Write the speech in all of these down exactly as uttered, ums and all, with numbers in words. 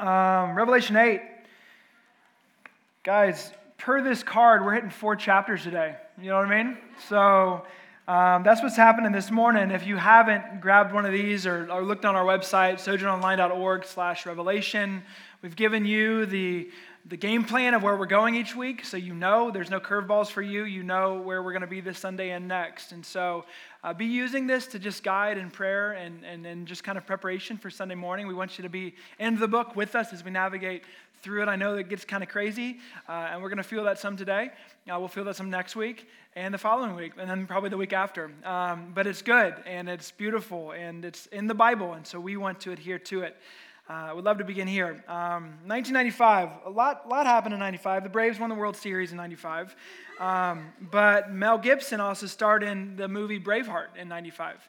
Um, Revelation eight. Guys, per this card, we're hitting four chapters today. You know what I mean? So um, that's what's happening this morning. If you haven't grabbed one of these or, or looked on our website, sojourn online dot org slash revelation, we've given you the the game plan of where we're going each week, so you know there's no curveballs for you. You know where we're going to be this Sunday and next. And so uh, be using this to just guide in prayer and, and, and just kind of preparation for Sunday morning. We want you to be in the book with us as we navigate through it. I know it gets kind of crazy, uh, and we're going to feel that some today. Uh, we'll feel that some next week and the following week, and then probably the week after. Um, but it's good, and it's beautiful, and it's in the Bible, and so we want to adhere to it. I uh, would love to begin here. Um, nineteen ninety-five, a lot lot happened in ninety-five. The Braves won the World Series in ninety-five. Um, but Mel Gibson also starred in the movie Braveheart in ninety-five.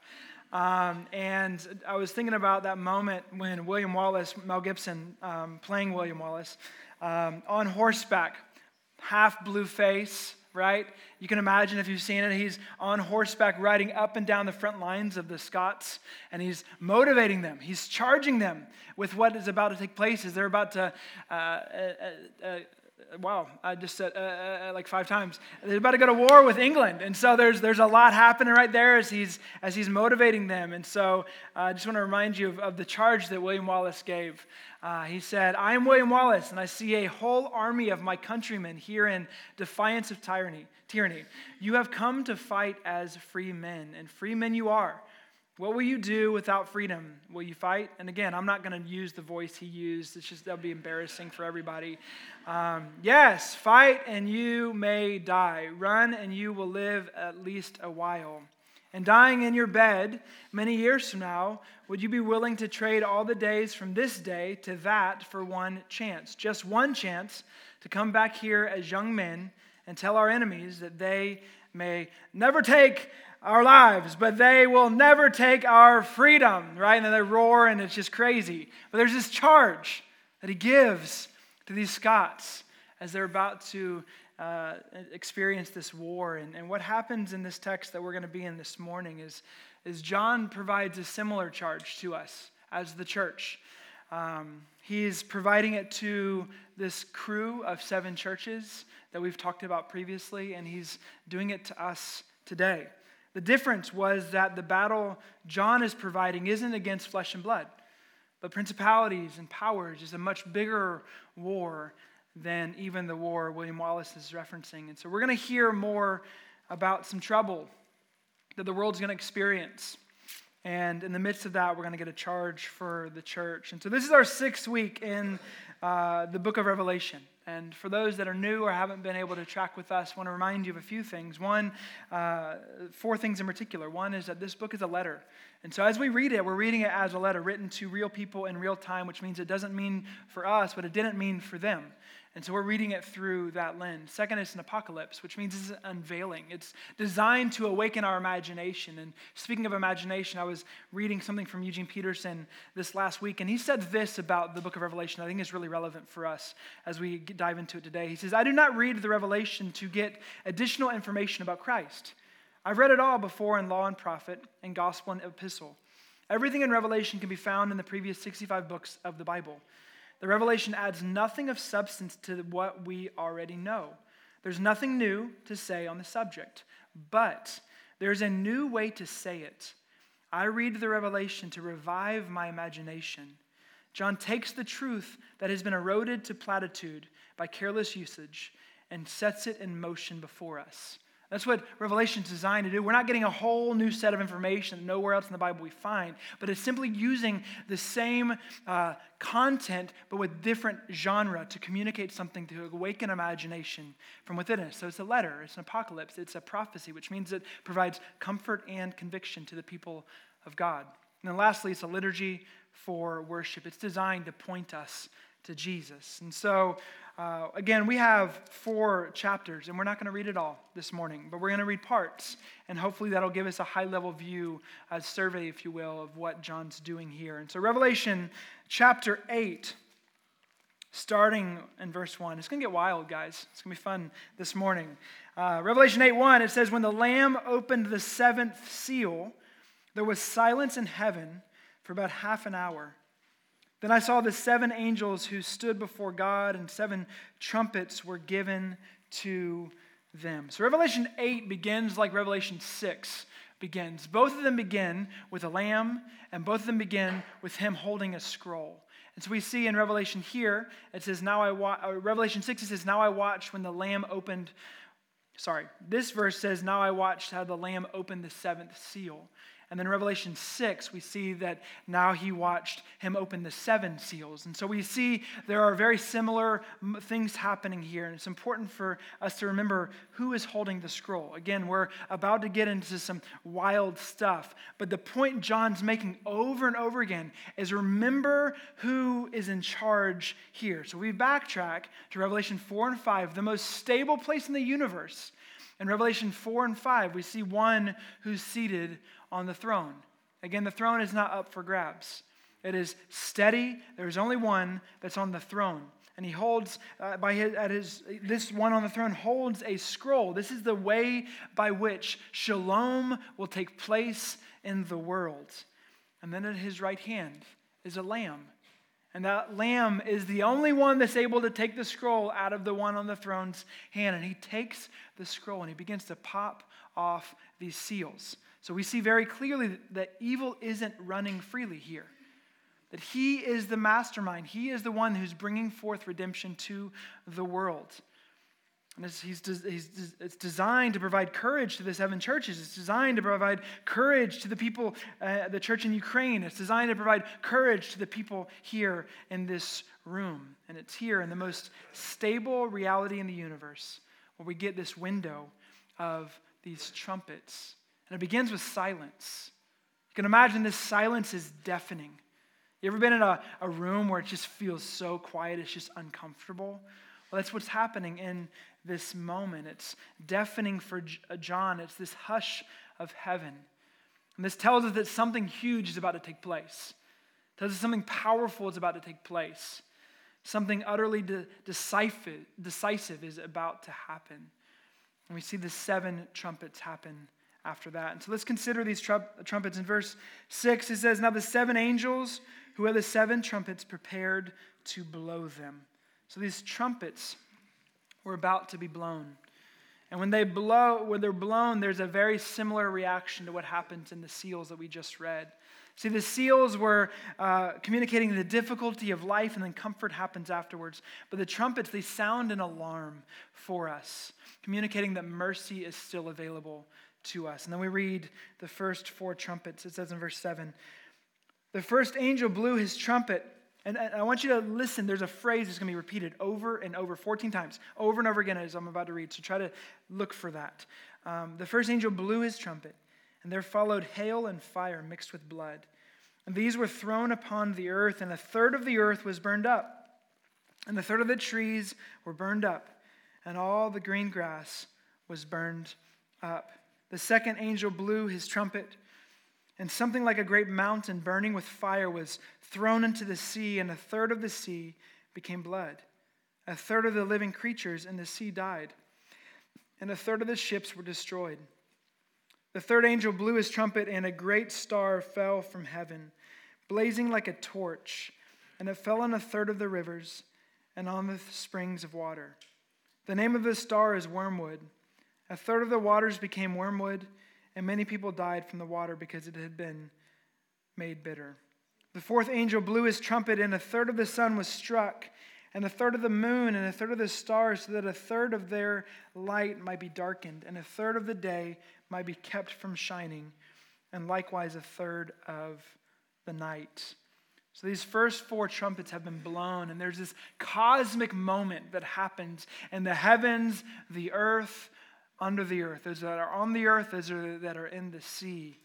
Um, and I was thinking about that moment when William Wallace, Mel Gibson, um, playing William Wallace, um, on horseback, half blue face, right? You can imagine if you've seen it, he's on horseback riding up and down the front lines of the Scots, and he's motivating them. He's charging them with what is about to take place as they're about to, uh, uh, uh, wow, I just said uh, uh, like five times. They're about to go to war with England, and so there's there's a lot happening right there as he's as he's motivating them. And so uh, I just want to remind you of, of the charge that William Wallace gave. Uh, he said, "I am William Wallace, and I see a whole army of my countrymen here in defiance of tyranny. Tyranny, you have come to fight as free men, and free men you are. What will you do without freedom? Will you fight?" And again, I'm not going to use the voice he used. It's just, that'll be embarrassing for everybody. Um, yes, fight and you may die. Run and you will live at least a while. And dying in your bed many years from now, would you be willing to trade all the days from this day to that for one chance? Just one chance to come back here as young men and tell our enemies that they may never take our lives, but they will never take our freedom, right? And then they roar, and it's just crazy. But there's this charge that he gives to these Scots as they're about to uh, experience this war. And, and what happens in this text that we're going to be in this morning is, is John provides a similar charge to us as the church. Um, he's providing it to this crew of seven churches that we've talked about previously, and he's doing it to us today. The difference was that the battle John is providing isn't against flesh and blood, but principalities and powers is a much bigger war than even the war William Wallace is referencing. And so we're going to hear more about some trouble that the world's going to experience. And in the midst of that, we're going to get a charge for the church. And so this is our sixth week in uh, the book of Revelation. And for those that are new or haven't been able to track with us, I want to remind you of a few things. One, uh, four things in particular. One is that this book is a letter. And so as we read it, we're reading it as a letter written to real people in real time, which means it doesn't mean for us, but it didn't mean for them. And so we're reading it through that lens. Second, it's an apocalypse, which means it's an unveiling. It's designed to awaken our imagination. And speaking of imagination, I was reading something from Eugene Peterson this last week, and he said this about the book of Revelation I think is really relevant for us as we dive into it today. He says, "I do not read the Revelation to get additional information about Christ. I've read it all before in law and prophet and gospel and epistle. Everything in Revelation can be found in the previous sixty-five books of the Bible. The Revelation adds nothing of substance to what we already know. There's nothing new to say on the subject, but there's a new way to say it. I read the Revelation to revive my imagination. John takes the truth that has been eroded to platitude by careless usage and sets it in motion before us." That's what Revelation is designed to do. We're not getting a whole new set of information that nowhere else in the Bible we find, but it's simply using the same uh, content, but with different genre to communicate something, to awaken imagination from within us. So it's a letter, it's an apocalypse, it's a prophecy, which means it provides comfort and conviction to the people of God. And then lastly, it's a liturgy for worship. It's designed to point us to Jesus. And so, uh, again, we have four chapters, and we're not going to read it all this morning, but we're going to read parts, and hopefully that'll give us a high-level view, a survey, if you will, of what John's doing here. And so Revelation chapter eight, starting in verse one. It's going to get wild, guys. It's going to be fun this morning. Uh, Revelation eight one, it says, "When the Lamb opened the seventh seal, there was silence in heaven for about half an hour. Then I saw the seven angels who stood before God, and seven trumpets were given to them. So Revelation eight begins like Revelation six begins. Both of them begin with a lamb, and both of them begin with him holding a scroll. And so we see in Revelation here, it says, "Now I watch." Revelation six, it says, "Now I watched when the Lamb opened." Sorry, this verse says, "Now I watched how the Lamb opened the seventh seal." And then Revelation six, we see that now he watched him open the seven seals. And so we see there are very similar things happening here. And it's important for us to remember who is holding the scroll. Again, we're about to get into some wild stuff. But the point John's making over and over again is remember who is in charge here. So we backtrack to Revelation four and five, the most stable place in the universe. In Revelation four and five, we see one who's seated on the throne. Again, the throne is not up for grabs. It is steady. There's only one that's on the throne. And he holds, uh, by his, at his, this one on the throne holds a scroll. This is the way by which shalom will take place in the world. And then at his right hand is a lamb. And that lamb is the only one that's able to take the scroll out of the one on the throne's hand. And he takes the scroll and he begins to pop off these seals. So we see very clearly that evil isn't running freely here. That he is the mastermind. He is the one who's bringing forth redemption to the world. And it's, he's, he's, it's designed to provide courage to the seven churches. It's designed to provide courage to the people, uh, the church in Ukraine. It's designed to provide courage to the people here in this room. And it's here in the most stable reality in the universe where we get this window of these trumpets. And it begins with silence. You can imagine this silence is deafening. You ever been in a, a room where it just feels so quiet, it's just uncomfortable? Well, that's what's happening in this moment. It's deafening for John. It's this hush of heaven. And this tells us that something huge is about to take place. It tells us something powerful is about to take place. Something utterly de- decisive, decisive is about to happen. And we see the seven trumpets happen after that. And so let's consider these trump- trumpets. In verse six, it says, "Now the seven angels who had the seven trumpets prepared to blow them." So these trumpets were about to be blown. And when they blow, when they're blown, there's a very similar reaction to what happens in the seals that we just read. See, the seals were uh, communicating the difficulty of life, and then comfort happens afterwards. But the trumpets, they sound an alarm for us, communicating that mercy is still available to us. And then we read the first four trumpets. It says in verse seven, "The first angel blew his trumpet." And I want you to listen. There's a phrase that's going to be repeated over and over, fourteen times, over and over again as I'm about to read. So try to look for that. Um, the first angel blew his trumpet, and there followed hail and fire mixed with blood. And these were thrown upon the earth, and a third of the earth was burned up. And a third of the trees were burned up, and all the green grass was burned up. The second angel blew his trumpet, and something like a great mountain burning with fire was thrown into the sea, and a third of the sea became blood. A third of the living creatures in the sea died, and a third of the ships were destroyed. The third angel blew his trumpet, and a great star fell from heaven, blazing like a torch, and it fell on a third of the rivers and on the springs of water. The name of the star is wormwood. A third of the waters became wormwood, and many people died from the water because it had been made bitter. The fourth angel blew his trumpet, and a third of the sun was struck, and a third of the moon, and a third of the stars, so that a third of their light might be darkened, and a third of the day might be kept from shining, and likewise a third of the night. So these first four trumpets have been blown, and there's this cosmic moment that happens in the heavens, the earth, under the earth, those that are on the earth, those that are in the sea.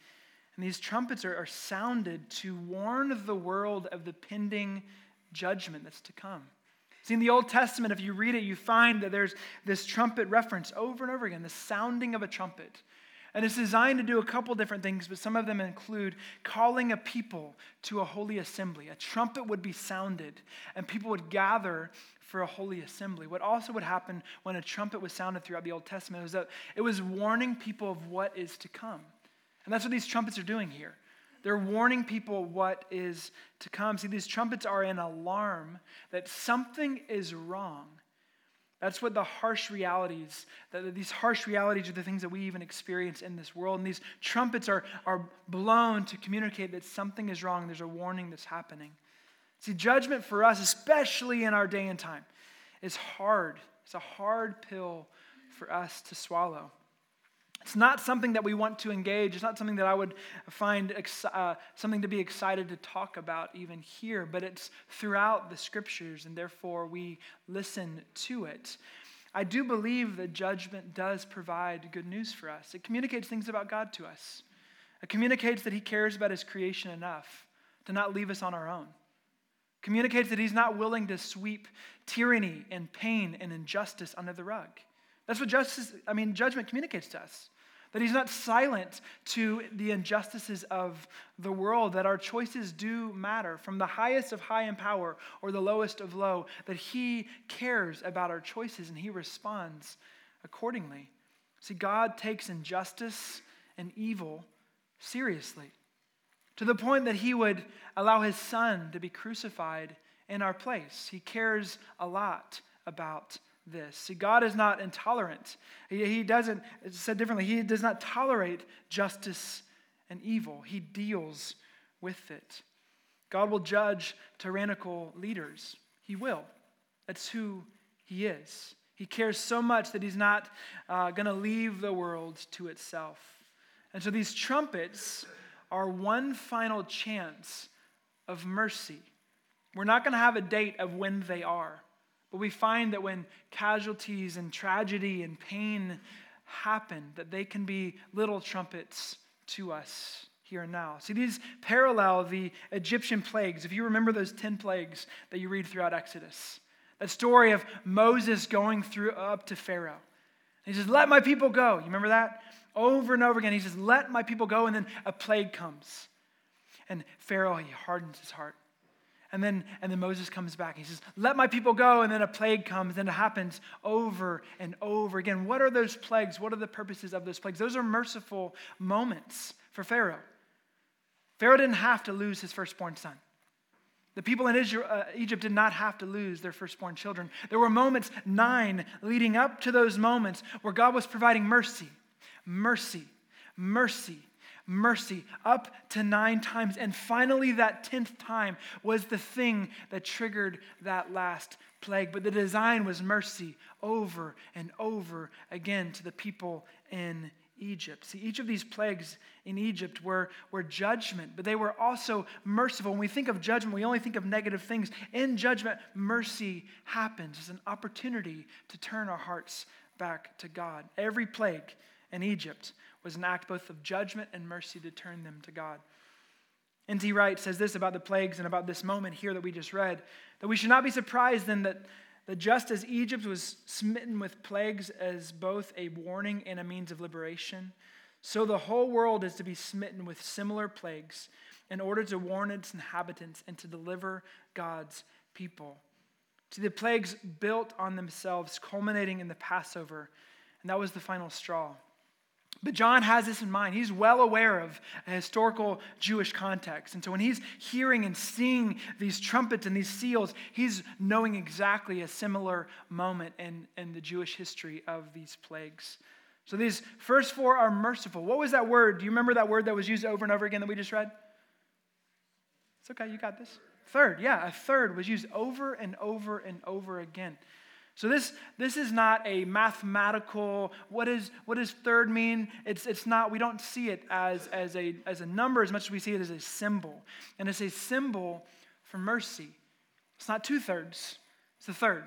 And these trumpets are, are sounded to warn the world of the pending judgment that's to come. See, in the Old Testament, if you read it, you find that there's this trumpet reference over and over again, the sounding of a trumpet. And it's designed to do a couple different things, but some of them include calling a people to a holy assembly. A trumpet would be sounded, and people would gather for a holy assembly. What also would happen when a trumpet was sounded throughout the Old Testament was that it was warning people of what is to come. And that's what these trumpets are doing here. They're warning people what is to come. See, these trumpets are an alarm that something is wrong. That's what the harsh realities, that these harsh realities are the things that we even experience in this world. And these trumpets are, are blown to communicate that something is wrong. There's a warning that's happening. See, judgment for us, especially in our day and time, is hard. It's a hard pill for us to swallow. It's not something that we want to engage. It's not something that I would find ex- uh, something to be excited to talk about even here, but it's throughout the scriptures, and therefore we listen to it. I do believe that judgment does provide good news for us. It communicates things about God to us. It communicates that he cares about his creation enough to not leave us on our own. It communicates that he's not willing to sweep tyranny and pain and injustice under the rug. That's what justice, I mean, judgment communicates to us. That he's not silent to the injustices of the world, that our choices do matter, from the highest of high in power or the lowest of low, that he cares about our choices and he responds accordingly. See, God takes injustice and evil seriously, to the point that he would allow his son to be crucified in our place. He cares a lot about this. See, God is not intolerant. He, he doesn't, it's said differently, he does not tolerate justice and evil. He deals with it. God will judge tyrannical leaders. He will. That's who he is. He cares so much that he's not uh, going to leave the world to itself. And so these trumpets are one final chance of mercy. We're not going to have a date of when they are. But we find that when casualties and tragedy and pain happen, that they can be little trumpets to us here and now. See, these parallel the Egyptian plagues. If you remember those ten plagues that you read throughout Exodus, that story of Moses going through up to Pharaoh. And he says, "Let my people go." You remember that? Over and over again, he says, "Let my people go." And then a plague comes. And Pharaoh, he hardens his heart. And then, and then Moses comes back. He says, "Let my people go." And then a plague comes, and it happens over and over again. What are those plagues? What are the purposes of those plagues? Those are merciful moments for Pharaoh. Pharaoh didn't have to lose his firstborn son. The people in Israel, uh, Egypt did not have to lose their firstborn children. There were moments, nine, leading up to those moments where God was providing mercy, mercy, mercy. Mercy up to nine times. And finally, that tenth time was the thing that triggered that last plague. But the design was mercy over and over again to the people in Egypt. See, each of these plagues in Egypt were, were judgment, but they were also merciful. When we think of judgment, we only think of negative things. In judgment, mercy happens. It's an opportunity to turn our hearts back to God. Every plague in Egypt was an act both of judgment and mercy to turn them to God. N T Wright says this about the plagues and about this moment here that we just read, that we should not be surprised then that, that just as Egypt was smitten with plagues as both a warning and a means of liberation, so the whole world is to be smitten with similar plagues in order to warn its inhabitants and to deliver God's people. See, the plagues built on themselves, culminating in the Passover, and that was the final straw. But John has this in mind. He's well aware of a historical Jewish context. And so when he's hearing and seeing these trumpets and these seals, he's knowing exactly a similar moment in, in the Jewish history of these plagues. So these first four are merciful. What was that word? Do you remember that word that was used over and over again that we just read? It's okay, you got this. Third, yeah, a third was used over and over and over again. So this this is not a mathematical, what is what does third mean? It's it's not, we don't see it as as a as a number as much as we see it as a symbol. And it's a symbol for mercy. It's not two-thirds, it's a third.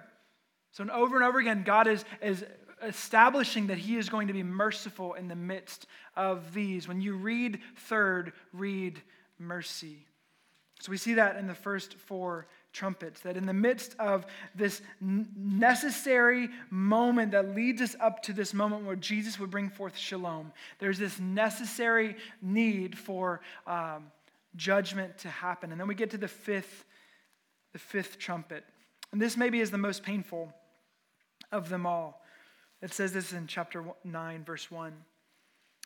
So over and over again, God is is establishing that he is going to be merciful in the midst of these. When you read third, read mercy. So we see that in the first four trumpets, that in the midst of this necessary moment that leads us up to this moment where Jesus would bring forth shalom, there's this necessary need for um, judgment to happen. And then we get to the fifth, the fifth trumpet. And this maybe is the most painful of them all. It says this in chapter nine, verse one.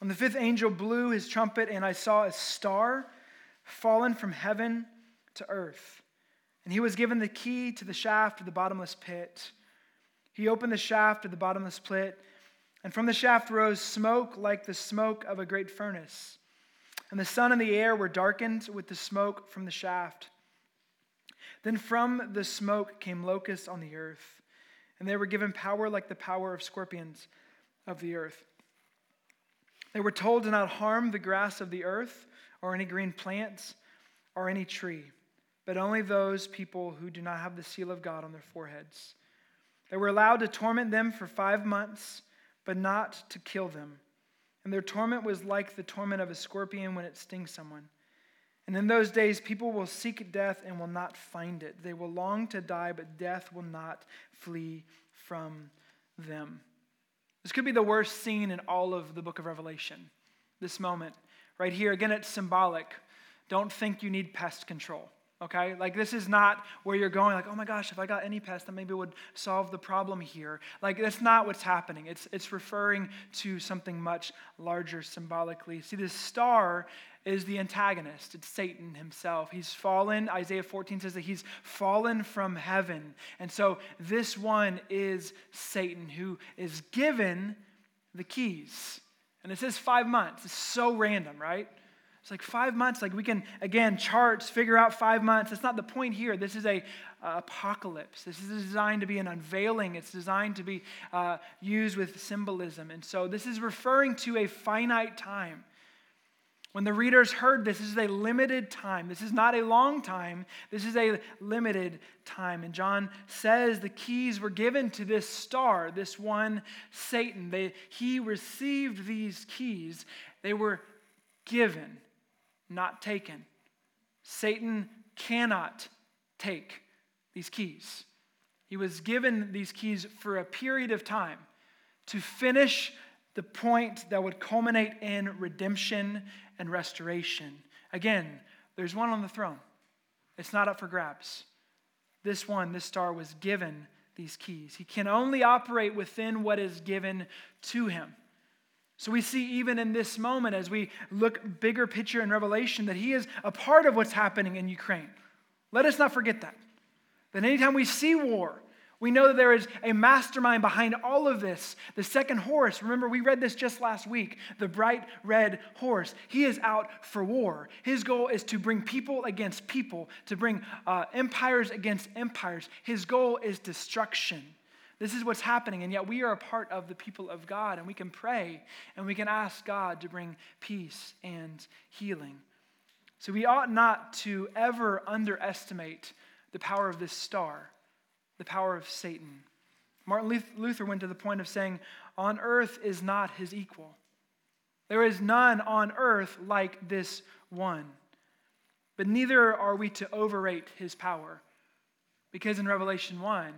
And the fifth angel blew his trumpet, and I saw a star fallen from heaven to earth. And he was given the key to the shaft of the bottomless pit. He opened the shaft of the bottomless pit, and from the shaft rose smoke like the smoke of a great furnace. And the sun and the air were darkened with the smoke from the shaft. Then from the smoke came locusts on the earth, and they were given power like the power of scorpions of the earth. They were told to not harm the grass of the earth, or any green plants, or any tree, but only those people who do not have the seal of God on their foreheads. They were allowed to torment them for five months, but not to kill them. And their torment was like the torment of a scorpion when it stings someone. And in those days, people will seek death and will not find it. They will long to die, but death will not flee from them. This could be the worst scene in all of the book of Revelation, this moment. Right here, again, it's symbolic. Don't think you need pest control, okay? Like, this is not where you're going, like, oh my gosh, if I got any pest, then maybe it would solve the problem here. Like, that's not what's happening. It's it's referring to something much larger symbolically. See, this star is the antagonist. It's Satan himself. He's fallen. Isaiah fourteen says that he's fallen from heaven. And so this one is Satan, who is given the keys. And it says five months. It's so random, right? It's like five months. Like we can, again, charts, figure out five months. That's not the point here. This is an uh, apocalypse. This is designed to be an unveiling. It's designed to be uh, used with symbolism. And so this is referring to a finite time. When the readers heard this, this is a limited time. This is not a long time. This is a limited time. And John says the keys were given to this star, this one Satan. They, he received these keys. They were given, not taken. Satan cannot take these keys. He was given these keys for a period of time to finish the point that would culminate in redemption and restoration. Again, there's one on the throne. It's not up for grabs. This one, this star, was given these keys. He can only operate within what is given to him. So we see even in this moment, as we look bigger picture in Revelation, that he is a part of what's happening in Ukraine. Let us not forget that. That anytime we see war, we know that there is a mastermind behind all of this. The second horse, remember we read this just last week, the bright red horse. He is out for war. His goal is to bring people against people, to bring uh, empires against empires. His goal is destruction. This is what's happening, and yet we are a part of the people of God, and we can pray, and we can ask God to bring peace and healing. So we ought not to ever underestimate the power of this star, the power of Satan. Martin Luther went to the point of saying, on earth is not his equal. There is none on earth like this one. But neither are we to overrate his power. Because in Revelation one,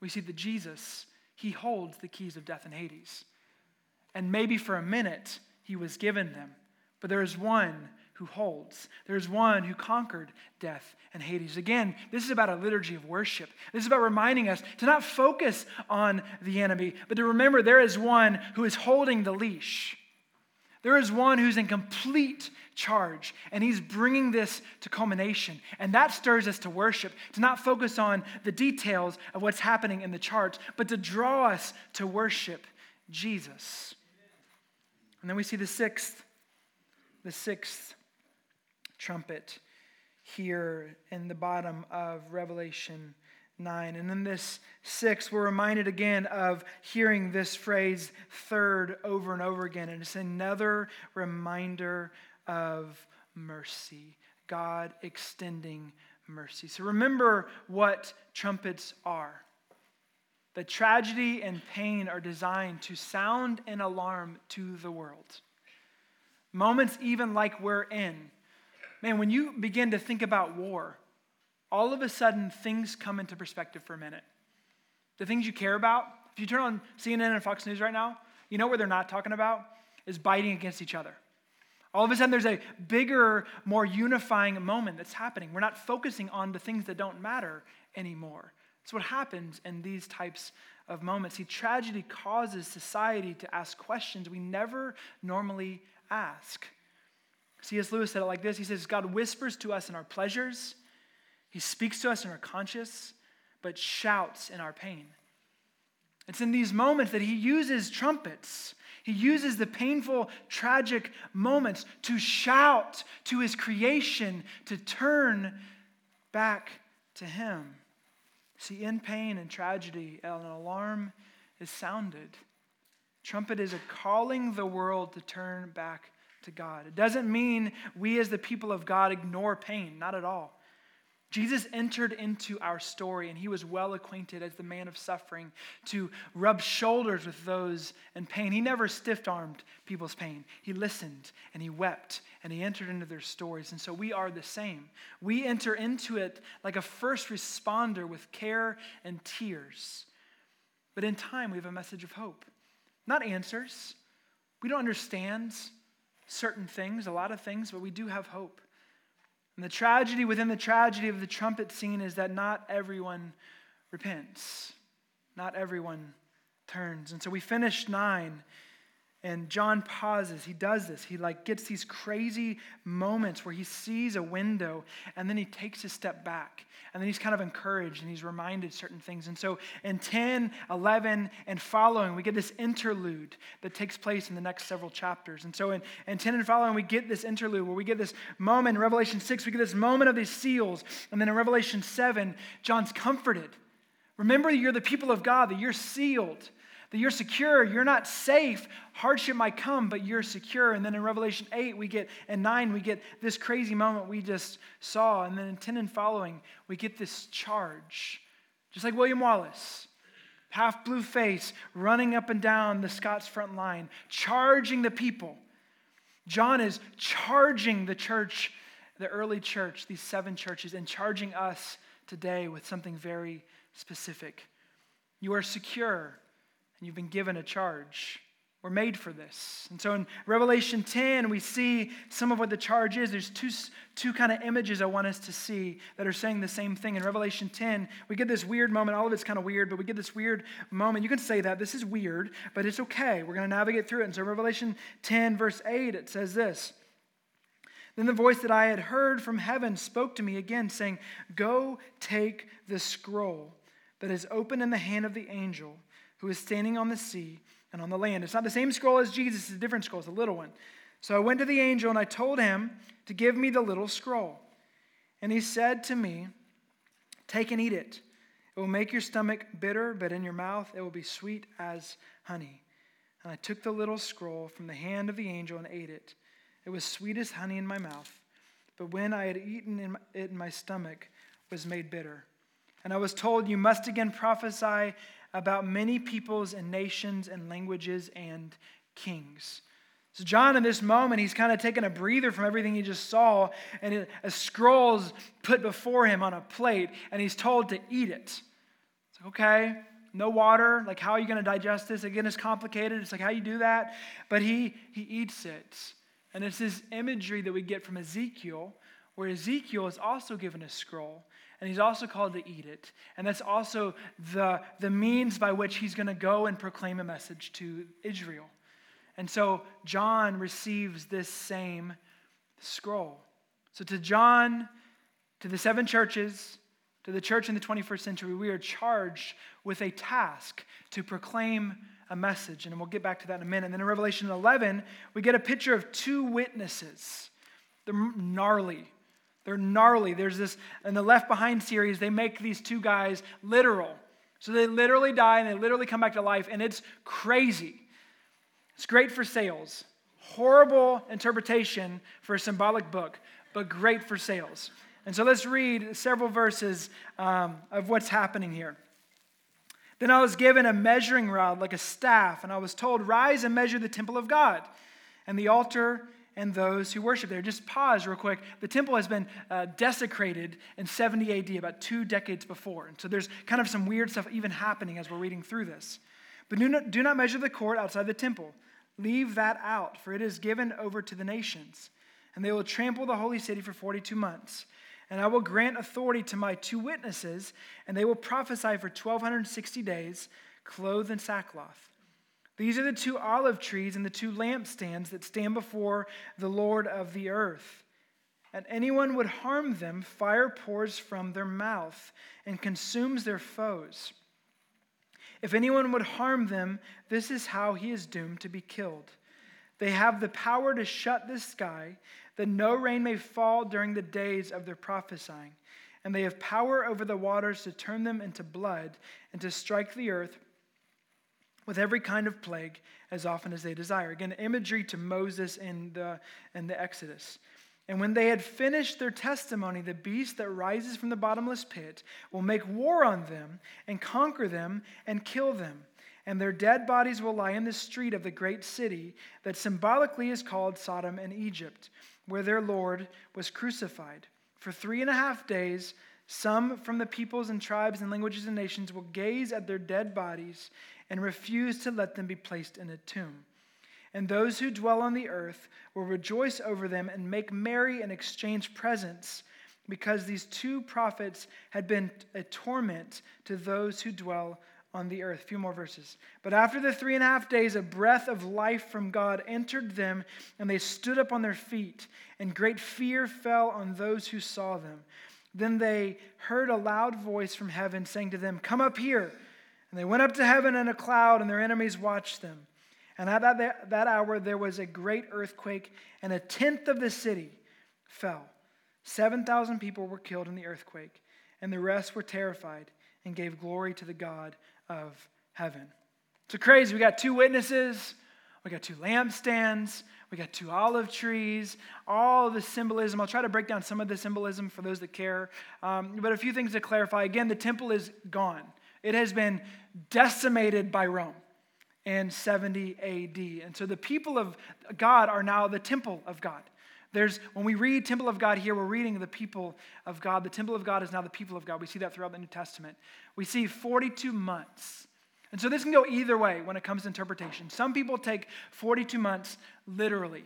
we see that Jesus, he holds the keys of death and Hades. And maybe for a minute, he was given them. But there is one who holds. There's one who conquered death and Hades. Again, this is about a liturgy of worship. This is about reminding us to not focus on the enemy, but to remember there is one who is holding the leash. There is one who's in complete charge, and he's bringing this to culmination. And that stirs us to worship, to not focus on the details of what's happening in the charts, but to draw us to worship Jesus. And then we see the sixth, the sixth trumpet here in the bottom of Revelation nine. And in this six, we're reminded again of hearing this phrase third over and over again. And it's another reminder of mercy, God extending mercy. So remember what trumpets are. The tragedy and pain are designed to sound an alarm to the world. Moments even like we're in. Man, when you begin to think about war, all of a sudden things come into perspective for a minute. The things you care about, if you turn on C N N and Fox News right now, you know what they're not talking about is biting against each other. All of a sudden there's a bigger, more unifying moment that's happening. We're not focusing on the things that don't matter anymore. That's what happens in these types of moments. See, tragedy causes society to ask questions we never normally ask. C S Lewis said it like this. He says, God whispers to us in our pleasures. He speaks to us in our conscience, but shouts in our pain. It's in these moments that he uses trumpets. He uses the painful, tragic moments to shout to his creation, to turn back to him. See, in pain and tragedy, an alarm is sounded. Trumpet is a calling the world to turn back to God. It doesn't mean we as the people of God ignore pain, not at all. Jesus entered into our story, and he was well acquainted as the man of suffering to rub shoulders with those in pain. He never stiff-armed people's pain. He listened, and he wept, and he entered into their stories. And so we are the same. We enter into it like a first responder with care and tears. But in time, we have a message of hope. Not answers. We don't understand certain things, a lot of things, but we do have hope. And the tragedy within the tragedy of the trumpet scene is that not everyone repents. Not everyone turns. And so we finish nine, and John pauses. He does this. He like gets these crazy moments where he sees a window, and then he takes a step back. And then he's kind of encouraged, and he's reminded certain things. And so in ten, eleven, and following, we get this interlude that takes place in the next several chapters. And so in, in ten and following, we get this interlude where we get this moment. In Revelation six, we get this moment of these seals. And then in Revelation seven, John's comforted. Remember, you're the people of God, that you're sealed, that you're secure, you're not safe. Hardship might come, but you're secure. And then in Revelation eight, we get, and nine, we get this crazy moment we just saw. And then in ten and following, we get this charge. Just like William Wallace, half blue face, running up and down the Scots front line, charging the people. John is charging the church, the early church, these seven churches, and charging us today with something very specific. You are secure. You've been given a charge. We're made for this. And so in Revelation ten, we see some of what the charge is. There's two, two kind of images I want us to see that are saying the same thing. In Revelation ten, we get this weird moment. All of it's kind of weird, but we get this weird moment. You can say that. This is weird, but it's okay. We're going to navigate through it. And so Revelation ten, verse eight, it says this. Then the voice that I had heard from heaven spoke to me again, saying, "Go take the scroll that is open in the hand of the angel who is standing on the sea and on the land." It's not the same scroll as Jesus. It's a different scroll. It's a little one. So I went to the angel, and I told him to give me the little scroll. And he said to me, "Take and eat it. It will make your stomach bitter, but in your mouth it will be sweet as honey." And I took the little scroll from the hand of the angel and ate it. It was sweet as honey in my mouth, but when I had eaten it, my stomach was made bitter. And I was told, "You must again prophesy about many peoples and nations and languages and kings." So John, in this moment, he's kind of taking a breather from everything he just saw, and a scroll's put before him on a plate, and he's told to eat it. It's like, okay, no water. Like, how are you going to digest this? Again, it's complicated. It's like, how do you do that? But he he eats it. And it's this imagery that we get from Ezekiel, where Ezekiel is also given a scroll, and he's also called to eat it. And that's also the, the means by which he's going to go and proclaim a message to Israel. And so John receives this same scroll. So to John, to the seven churches, to the church in the twenty-first century, we are charged with a task to proclaim a message. And we'll get back to that in a minute. And then in Revelation eleven, we get a picture of two witnesses. They're gnarly. They're gnarly. There's this, in the Left Behind series, they make these two guys literal. So they literally die and they literally come back to life, and it's crazy. It's great for sales. Horrible interpretation for a symbolic book, but great for sales. And so let's read several verses um, of what's happening here. Then I was given a measuring rod like a staff, and I was told, "Rise and measure the temple of God and the altar and those who worship there." Just pause real quick. The temple has been uh, desecrated in seventy A D, about two decades before. And so there's kind of some weird stuff even happening as we're reading through this. "But do not, do not measure the court outside the temple. Leave that out, for it is given over to the nations. And they will trample the holy city for forty-two months. And I will grant authority to my two witnesses, and they will prophesy for twelve sixty days, clothed in sackcloth. These are the two olive trees and the two lampstands that stand before the Lord of the earth. And anyone would harm them, fire pours from their mouth and consumes their foes. If anyone would harm them, this is how he is doomed to be killed. They have the power to shut the sky, that no rain may fall during the days of their prophesying. And they have power over the waters to turn them into blood and to strike the earth with every kind of plague as often as they desire. Again, imagery to Moses in the, in the Exodus. And when they had finished their testimony, the beast that rises from the bottomless pit will make war on them and conquer them and kill them. And their dead bodies will lie in the street of the great city that symbolically is called Sodom and Egypt, where their Lord was crucified. For three and a half days, some from the peoples and tribes and languages and nations will gaze at their dead bodies and refuse to let them be placed in a tomb. And those who dwell on the earth will rejoice over them and make merry and exchange presents, because these two prophets had been a torment to those who dwell on the earth. A few more verses. But after the three and a half days, a breath of life from God entered them, and they stood up on their feet, and great fear fell on those who saw them. Then they heard a loud voice from heaven saying to them, "Come up here." And they went up to heaven in a cloud, and their enemies watched them. And at that, that hour there was a great earthquake, and a tenth of the city fell. seven thousand people were killed in the earthquake, and the rest were terrified and gave glory to the God of heaven. So crazy. We got two witnesses, we got two lampstands, we got two olive trees, all the symbolism. I'll try to break down some of the symbolism for those that care, um, but a few things to clarify. Again, the temple is gone. It has been decimated by Rome in seventy A D. And so the people of God are now the temple of God. There's, when we read temple of God here, we're reading the people of God. The temple of God is now the people of God. We see that throughout the New Testament. We see forty-two months. And so this can go either way when it comes to interpretation. Some people take forty-two months literally,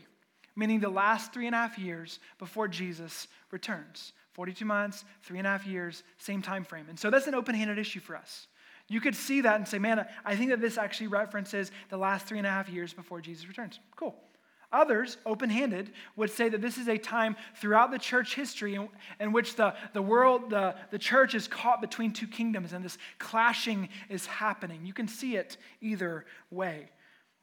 meaning the last three and a half years before Jesus returns. forty-two months, three and a half years, same time frame. And so that's an open-handed issue for us. You could see that and say, man, I think that this actually references the last three and a half years before Jesus returns. Cool. Others, open-handed, would say that this is a time throughout the church history in, in which the, the world, the, the church is caught between two kingdoms and this clashing is happening. You can see it either way.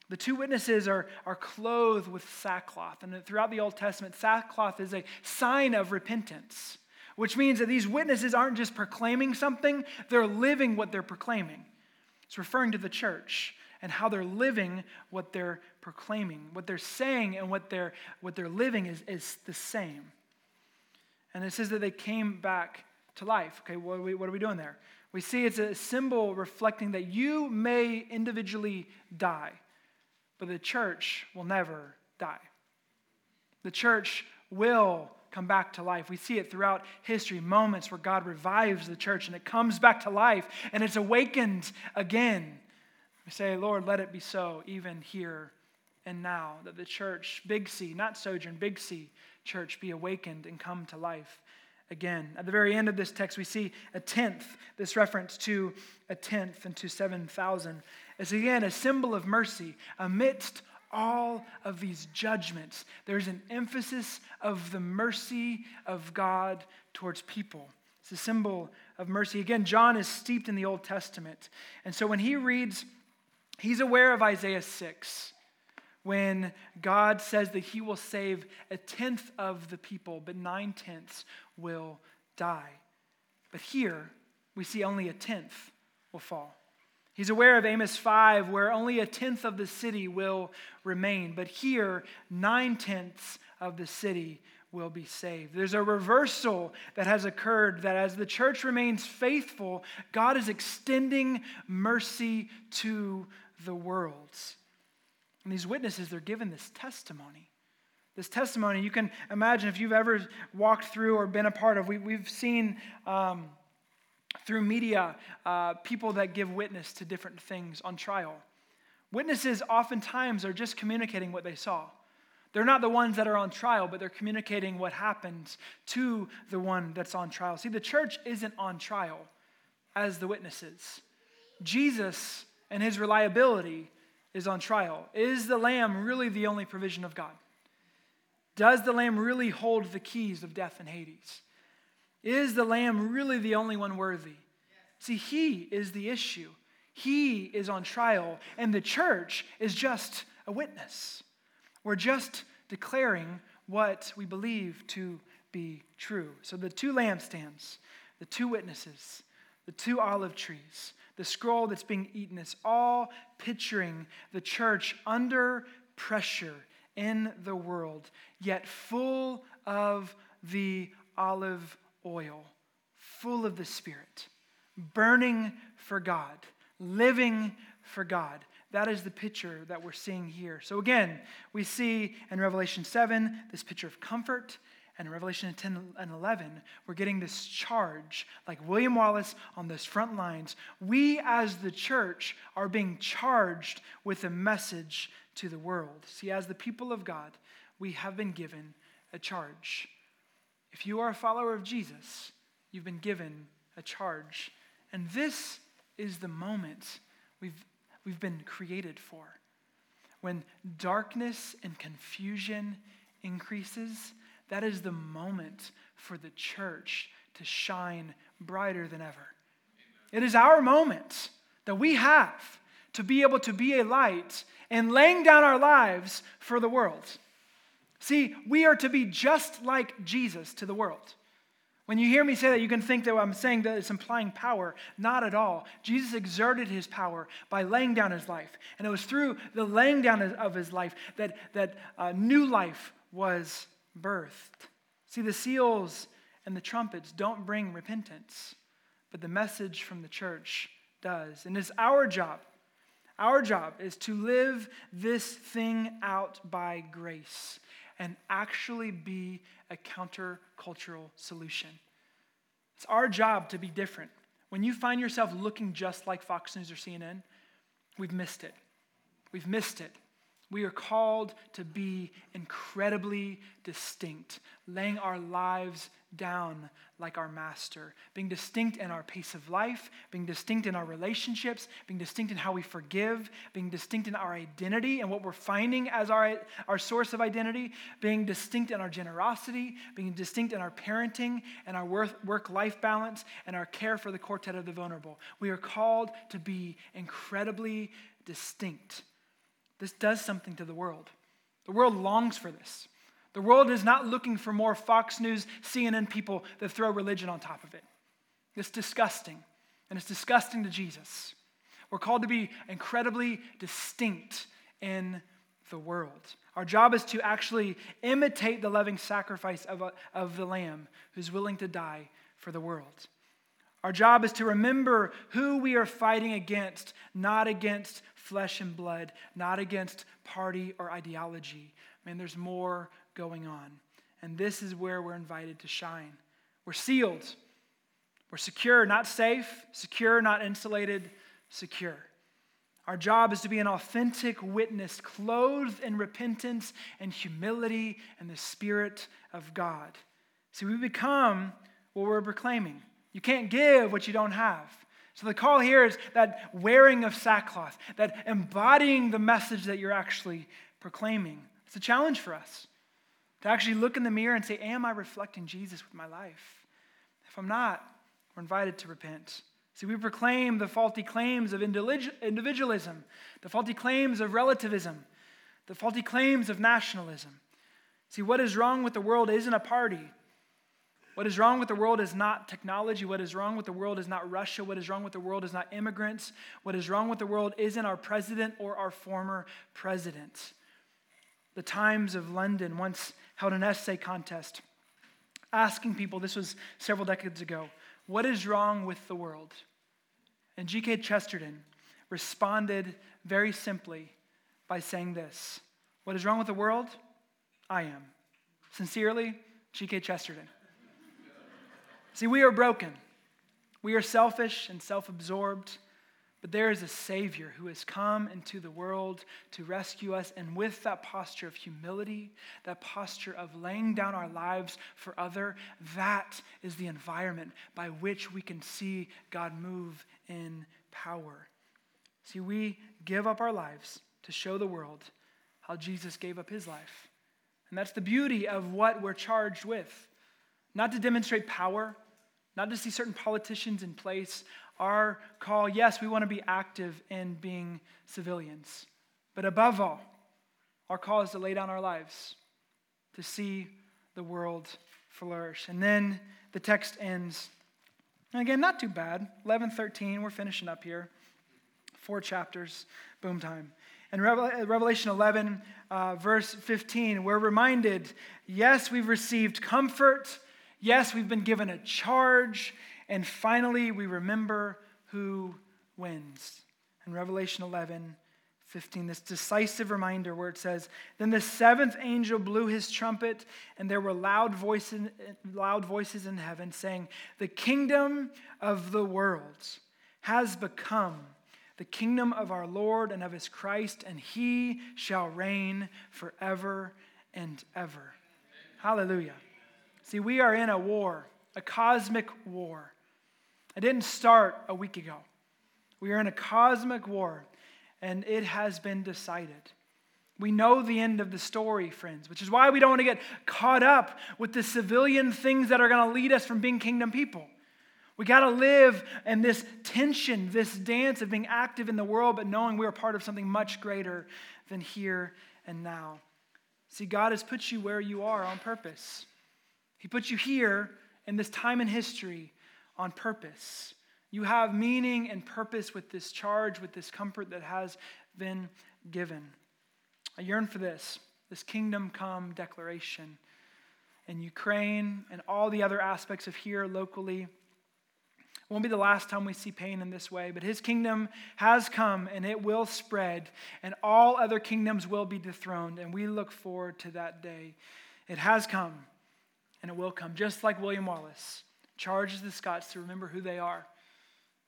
The two witnesses are, are clothed with sackcloth. And throughout the Old Testament, sackcloth is a sign of repentance, which means that these witnesses aren't just proclaiming something, they're living what they're proclaiming. It's referring to the church and how they're living what they're proclaiming. What they're saying and what they're what they're living is, is the same. And it says that they came back to life. Okay, what are we, what are we doing there? We see it's a symbol reflecting that you may individually die, but the church will never die. The church will come back to life. We see it throughout history, moments where God revives the church and it comes back to life and it's awakened again. We say, Lord, let it be so even here and now, that the church, big C, not Sojourn, big C, church, be awakened and come to life again. At the very end of this text, we see a tenth, this reference to a tenth and to seven thousand. It's again a symbol of mercy amidst all of these judgments. There's an emphasis of the mercy of God towards people. It's a symbol of mercy. Again, John is steeped in the Old Testament. And so when he reads, he's aware of Isaiah six, when God says that he will save a tenth of the people, but nine tenths will die. But here, we see only a tenth will fall. He's aware of Amos five, where only a tenth of the city will remain. But here, nine-tenths of the city will be saved. There's a reversal that has occurred, that as the church remains faithful, God is extending mercy to the world. And these witnesses, they're given this testimony. This testimony, you can imagine if you've ever walked through or been a part of, we, we've seen... Um, Through media, uh, people that give witness to different things on trial. Witnesses oftentimes are just communicating what they saw. They're not the ones that are on trial, but they're communicating what happened to the one that's on trial. See, the church isn't on trial as the witnesses. Jesus and his reliability is on trial. Is the Lamb really the only provision of God? Does the Lamb really hold the keys of death and Hades? Is the Lamb really the only one worthy? See, he is the issue. He is on trial, and the church is just a witness. We're just declaring what we believe to be true. So the two lampstands, the two witnesses, the two olive trees, the scroll that's being eaten, it's all picturing the church under pressure in the world, yet full of the olive oil, full of the Spirit, burning for God, living for God. That is the picture that we're seeing here. So again, we see in Revelation seven this picture of comfort, and in Revelation ten and eleven, we're getting this charge, like William Wallace on those front lines. We as the church are being charged with a message to the world. See, as the people of God, we have been given a charge. If you are a follower of Jesus, you've been given a charge. And this is the moment we've we've been created for. When darkness and confusion increases, that is the moment for the church to shine brighter than ever. Amen. It is our moment that we have to be able to be a light and laying down our lives for the world. See, we are to be just like Jesus to the world. When you hear me say that, you can think that I'm saying that it's implying power. Not at all. Jesus exerted his power by laying down his life. And it was through the laying down of his life that, that uh, new life was birthed. See, the seals and the trumpets don't bring repentance, but the message from the church does. And it's our job. Our job is to live this thing out by grace and actually be a counter-cultural solution. It's our job to be different. When you find yourself looking just like Fox News or C N N, we've missed it. We've missed it. We are called to be incredibly distinct, laying our lives down like our master, being distinct in our pace of life, being distinct in our relationships, being distinct in how we forgive, being distinct in our identity and what we're finding as our, our source of identity, being distinct in our generosity, being distinct in our parenting and our work-life balance and our care for the quartet of the vulnerable. We are called to be incredibly distinct. This does something to the world. The world longs for this. The world is not looking for more Fox News, C N N people that throw religion on top of it. It's disgusting, and it's disgusting to Jesus. We're called to be incredibly distinct in the world. Our job is to actually imitate the loving sacrifice of, a, of the Lamb who's willing to die for the world. Our job is to remember who we are fighting against, not against flesh and blood, not against party or ideology. Man, there's more going on. And this is where we're invited to shine. We're sealed. We're secure, not safe. Secure, not insulated. Secure. Our job is to be an authentic witness, clothed in repentance and humility and the Spirit of God. See, we become what we're proclaiming. You can't give what you don't have. So the call here is that wearing of sackcloth, that embodying the message that you're actually proclaiming. It's a challenge for us to actually look in the mirror and say, am I reflecting Jesus with my life? If I'm not, we're invited to repent. See, we proclaim the faulty claims of individualism, the faulty claims of relativism, the faulty claims of nationalism. See, what is wrong with the world isn't a party. What is wrong with the world is not technology. What is wrong with the world is not Russia. What is wrong with the world is not immigrants. What is wrong with the world isn't our president or our former president. The Times of London once held an essay contest asking people, this was several decades ago, what is wrong with the world? And G K Chesterton responded very simply by saying this, what is wrong with the world? I am. Sincerely, G K Chesterton. See, we are broken. We are selfish and self-absorbed, but there is a Savior who has come into the world to rescue us, and with that posture of humility, that posture of laying down our lives for other, that is the environment by which we can see God move in power. See, we give up our lives to to show the world how Jesus gave up his life. And that's the beauty of what we're charged with. Not to demonstrate power, not to see certain politicians in place. Our call, yes, we want to be active in being civilians. But above all, our call is to lay down our lives, to see the world flourish. And then the text ends. And again, not too bad. eleven thirteen, we're finishing up here. Four chapters, boom time. In Revelation eleven, uh, verse fifteen, we're reminded, yes, we've received comfort. Yes, we've been given a charge. And finally, we remember who wins. In Revelation eleven fifteen, this decisive reminder where it says, then the seventh angel blew his trumpet, and there were loud voices, loud voices in heaven saying, the kingdom of the world has become the kingdom of our Lord and of his Christ, and he shall reign forever and ever. Hallelujah. See, we are in a war, a cosmic war. It didn't start a week ago. We are in a cosmic war, and it has been decided. We know the end of the story, friends, which is why we don't want to get caught up with the civilian things that are going to lead us from being kingdom people. We got to live in this tension, this dance of being active in the world, but knowing we are part of something much greater than here and now. See, God has put you where you are on purpose. He put you here in this time in history on purpose. You have meaning and purpose with this charge, with this comfort that has been given. I yearn for this, this kingdom come declaration in Ukraine and all the other aspects of here locally. It won't be the last time we see pain in this way, but his kingdom has come and it will spread and all other kingdoms will be dethroned, and we look forward to that day. It has come and it will come, just like William Wallace charges the Scots to remember who they are.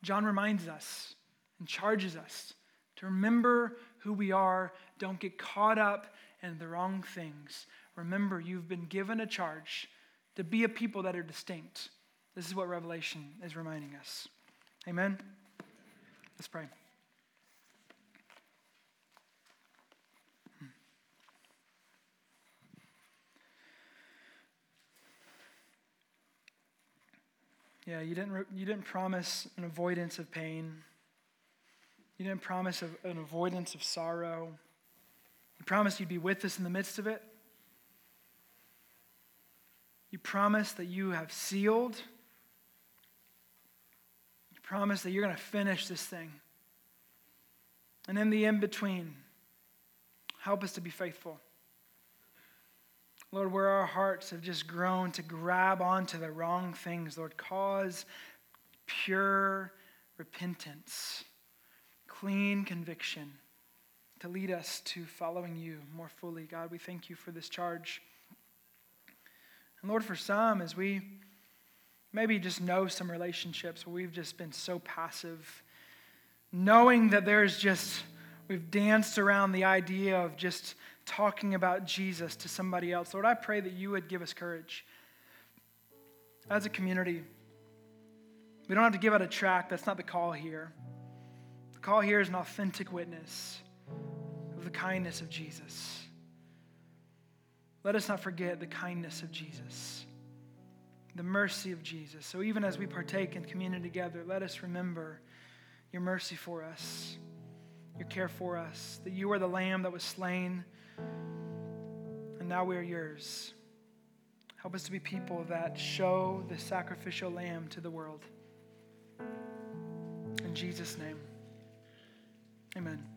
John reminds us and charges us to remember who we are. Don't get caught up in the wrong things. Remember, you've been given a charge to be a people that are distinct. This is what Revelation is reminding us. Amen? Let's pray. Yeah, you didn't you didn't promise an avoidance of pain. You didn't promise an avoidance of sorrow. You promised you'd be with us in the midst of it. You promised that you have sealed. You promised that you're going to finish this thing. And in the in-between, help us to be faithful. Lord, where our hearts have just grown to grab onto the wrong things, Lord, cause pure repentance, clean conviction to lead us to following you more fully. God, we thank you for this charge. And Lord, for some, as we maybe just know some relationships where we've just been so passive, knowing that there's just, we've danced around the idea of just talking about Jesus to somebody else. Lord, I pray that you would give us courage. As a community, we don't have to give out a tract. That's not the call here. The call here is an authentic witness of the kindness of Jesus. Let us not forget the kindness of Jesus, the mercy of Jesus. So even as we partake in communion together, let us remember your mercy for us, your care for us, that you are the Lamb that was slain, and now we are yours. Help us to be people that show the sacrificial Lamb to the world. In Jesus' name, amen.